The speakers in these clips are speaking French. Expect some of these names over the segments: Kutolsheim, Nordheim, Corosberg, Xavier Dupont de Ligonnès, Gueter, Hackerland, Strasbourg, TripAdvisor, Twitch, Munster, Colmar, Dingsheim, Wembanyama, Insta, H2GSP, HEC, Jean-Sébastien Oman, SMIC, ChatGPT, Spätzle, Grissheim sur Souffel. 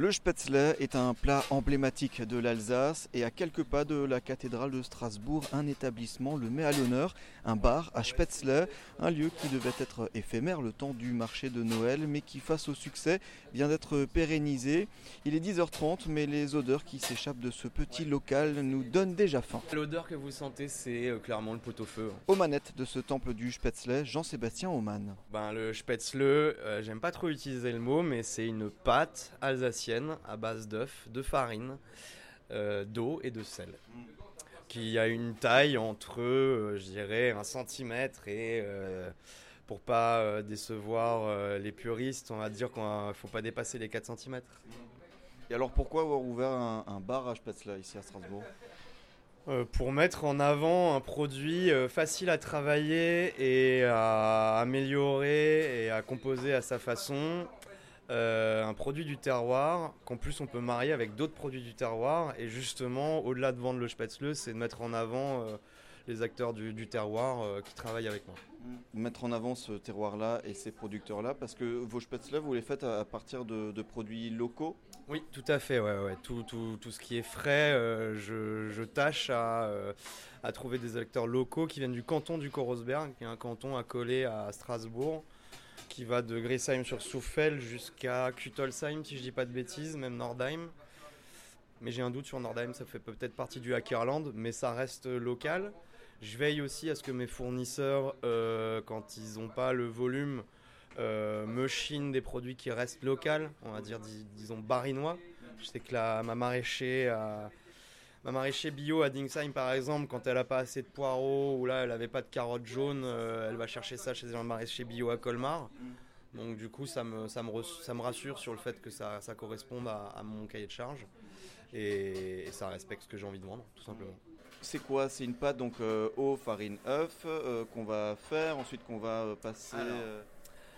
Le Spätzle est un plat emblématique de l'Alsace et à quelques pas de la cathédrale de Strasbourg, un établissement le met à l'honneur, un bar à Spätzle, un lieu qui devait être éphémère le temps du marché de Noël mais qui face au succès vient d'être pérennisé. Il est 10h30 mais les odeurs qui s'échappent de ce petit local nous donnent déjà faim. L'odeur que vous sentez c'est clairement le pot-au-feu. Aux manettes de ce temple du Spätzle, Jean-Sébastien Oman. Le Spätzle, j'aime pas trop utiliser le mot mais c'est une pâte alsacienne à base d'œufs, de farine, d'eau et de sel, qui a une taille entre, je dirais, 1 centimètre et pour pas décevoir les puristes, on va dire qu'il ne faut pas dépasser les 4 centimètres. Et alors pourquoi avoir ouvert un bar à Spätzle ici à Strasbourg ? Pour mettre en avant un produit facile à travailler et à améliorer et à composer à sa façon. Un produit du terroir qu'en plus on peut marier avec d'autres produits du terroir et justement au-delà de vendre le Spätzle c'est de mettre en avant les acteurs du terroir qui travaillent avec moi. Mettre en avant ce terroir-là et ces producteurs-là parce que vos Spätzle vous les faites à partir de produits locaux ? Oui tout à fait, ouais. Tout ce qui est frais, je tâche à trouver des acteurs locaux qui viennent du canton du Corosberg qui est un canton accolé à Strasbourg. Qui va de Grissheim sur Souffel jusqu'à Kutolsheim, si je dis pas de bêtises, même Nordheim. Mais j'ai un doute sur Nordheim, ça fait peut-être partie du Hackerland, mais ça reste local. Je veille aussi à ce que mes fournisseurs, quand ils n'ont pas le volume, me chinent des produits qui restent locaux, on va dire, disons barinois. Je sais que ma maraîchère bio à Dingsheim, par exemple, quand elle n'a pas assez de poireaux ou là elle n'avait pas de carottes jaunes, elle va chercher ça chez un maraîcher bio à Colmar. Donc du coup, ça me rassure sur le fait que ça corresponde à mon cahier de charge et ça respecte ce que j'ai envie de vendre, tout simplement. C'est quoi ? C'est une pâte, donc eau, farine, œuf, qu'on va faire, ensuite qu'on va passer... Alors,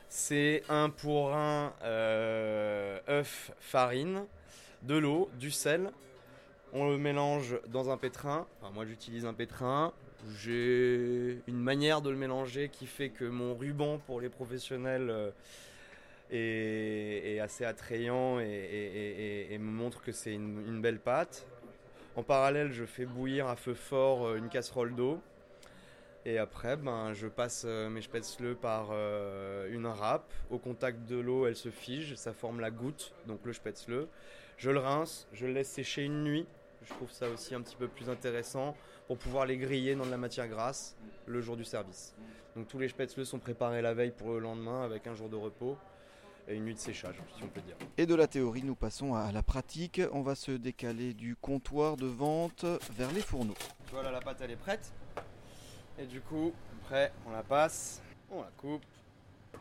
c'est 1 pour 1 œuf, farine, de l'eau, du sel... On le mélange dans un pétrin, moi j'utilise un pétrin, j'ai une manière de le mélanger qui fait que mon ruban pour les professionnels est assez attrayant et me montre que c'est une belle pâte. En parallèle je fais bouillir à feu fort une casserole d'eau et après je passe mes spätzle par une râpe, au contact de l'eau elle se fige, ça forme la goutte, donc le spätzle. Je le rince, je le laisse sécher une nuit. Je trouve ça aussi un petit peu plus intéressant pour pouvoir les griller dans de la matière grasse le jour du service. Donc tous les spätzle sont préparés la veille pour le lendemain avec un jour de repos et une nuit de séchage, si on peut dire. Et de la théorie, nous passons à la pratique. On va se décaler du comptoir de vente vers les fourneaux. Voilà, la pâte elle est prête. Et du coup, après on la passe, on la coupe.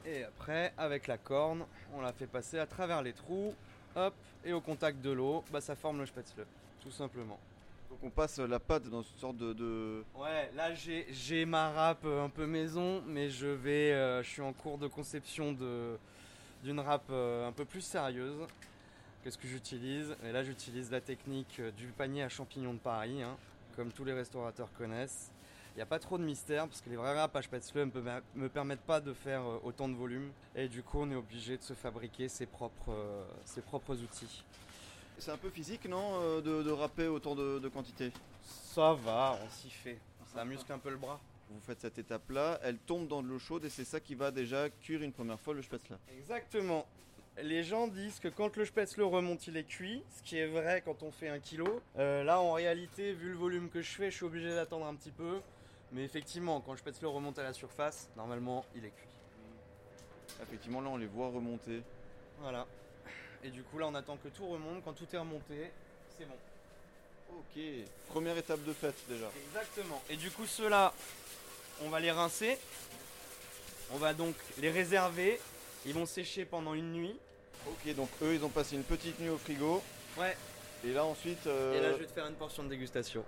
Et après, avec la corne, on la fait passer à travers les trous. Hop, et au contact de l'eau, ça forme le spätzle, tout simplement. Donc on passe la pâte dans une sorte de... Ouais, là j'ai ma râpe un peu maison, mais je suis en cours de conception d'une râpe un peu plus sérieuse. Qu'est-ce que j'utilise ? Et là j'utilise la technique du panier à champignons de Paris, comme tous les restaurateurs connaissent. Il n'y a pas trop de mystère parce que les vraies râpes à Spätzle ne me permettent pas de faire autant de volume. Et du coup, on est obligé de se fabriquer ses propres outils. C'est un peu physique, non, de râper autant de quantité ? Ça va, on s'y fait. Ça muscle un peu le bras. Vous faites cette étape-là, elle tombe dans de l'eau chaude et c'est ça qui va déjà cuire une première fois le Spätzle. Exactement. Les gens disent que quand le spätzle remonte, il est cuit, ce qui est vrai quand on fait 1 kilo. Là, en réalité, vu le volume que je suis obligé d'attendre un petit peu. Mais effectivement, quand le spätzle remonte à la surface, normalement, il est cuit. Effectivement, là, on les voit remonter. Voilà. Et du coup, là, on attend que tout remonte. Quand tout est remonté, c'est bon. Ok. Première étape de fête, déjà. Exactement. Et du coup, ceux-là, on va les rincer. On va donc les réserver. Ils vont sécher pendant une nuit. Ok, donc eux, ils ont passé une petite nuit au frigo. Ouais. Et là ensuite... Et là je vais te faire une portion de dégustation.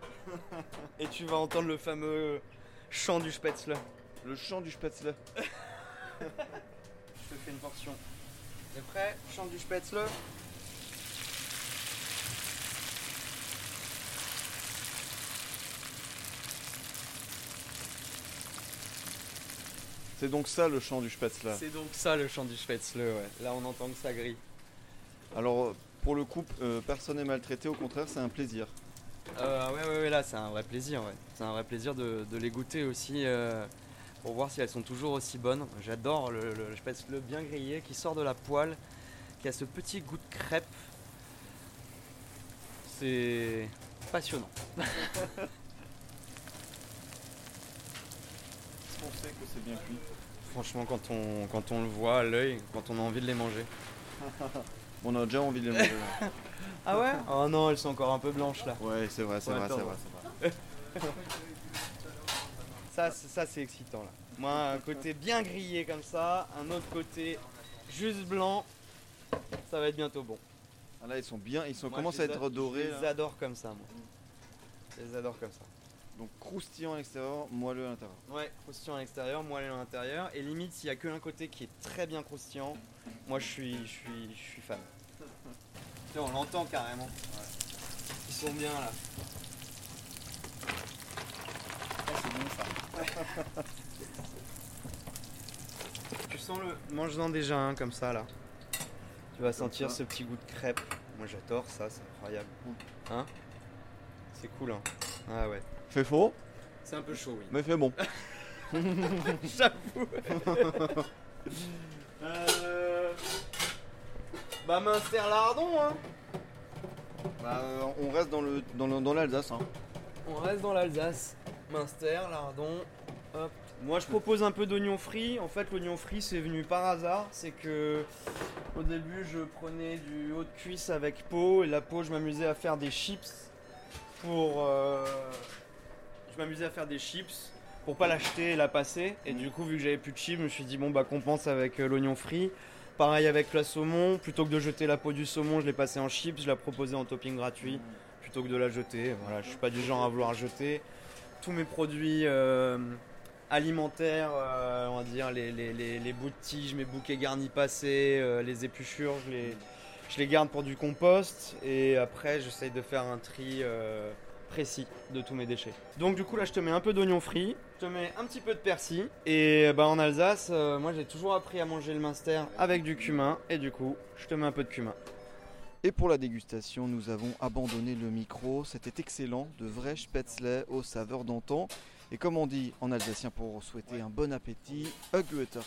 Et tu vas entendre le fameux chant du spätzle. Le chant du spätzle. Je te fais une portion. T'es prêt ? Chant du spätzle. C'est donc ça le chant du spätzle. C'est donc ça le chant du spätzle, ouais. Là on entend que ça grille. Alors... pour le coup, personne n'est maltraité, au contraire, c'est un plaisir. Ouais, là, c'est un vrai plaisir. Ouais. C'est un vrai plaisir de les goûter aussi pour voir si elles sont toujours aussi bonnes. J'adore le spätzle bien grillé qui sort de la poêle, qui a ce petit goût de crêpe. C'est passionnant. Est-ce qu'on sait que c'est bien cuit ? Franchement, quand on le voit à l'œil, quand on a envie de les manger. On a déjà envie de les manger. Ah ouais ? Oh non, elles sont encore un peu blanches là. Ouais, c'est vrai. Ça, c'est excitant là. Moi, un côté bien grillé comme ça, un autre côté juste blanc, ça va être bientôt bon. Ah là, ils commencent à être dorés. Je les adore comme ça, moi. Donc croustillant à l'extérieur, moelleux à l'intérieur. Ouais, croustillant à l'extérieur, moelleux à l'intérieur. Et limite, s'il n'y a que l'un côté qui est très bien croustillant, moi je suis fan. Là, on l'entend carrément. Ouais. Ils sont bien là. Ah, c'est bon ça. Ouais. Tu sens le... Mange-en déjà un comme ça là. Tu vas sentir ce petit goût de crêpe. Moi j'adore ça, c'est incroyable. Hein ? C'est cool hein. Ah ouais. Fait faux ? C'est un peu chaud, oui. Mais fait bon. J'avoue. Bah Munster lardon hein. Bah on reste dans l'Alsace hein. On reste dans l'Alsace. Munster lardon. Hop. Moi je propose un peu d'oignon frit. En fait l'oignon frit c'est venu par hasard. C'est que au début je prenais du haut de cuisse avec peau. Et la peau je m'amusais à faire des chips. Pour pas l'acheter et la passer. Et du coup, vu que j'avais plus de chips, je me suis dit bon bah compense avec l'oignon frit. Pareil avec le saumon. Plutôt que de jeter la peau du saumon, je l'ai passée en chips. Je la proposais en topping gratuit plutôt que de la jeter. Voilà, je suis pas du genre à vouloir jeter. Tous mes produits alimentaires, on va dire les bouts de tiges, mes bouquets garnis passés, les épluchures, je les garde pour du compost et après j'essaye de faire un tri précis de tous mes déchets. Donc du coup là je te mets un peu d'oignon frit, je te mets un petit peu de persil et bah en Alsace moi j'ai toujours appris à manger le Munster avec du cumin et du coup je te mets un peu de cumin. Et pour la dégustation nous avons abandonné le micro, c'était excellent, de vrais spätzle aux saveurs d'antan et comme on dit en alsacien pour souhaiter un bon appétit, un Gueter.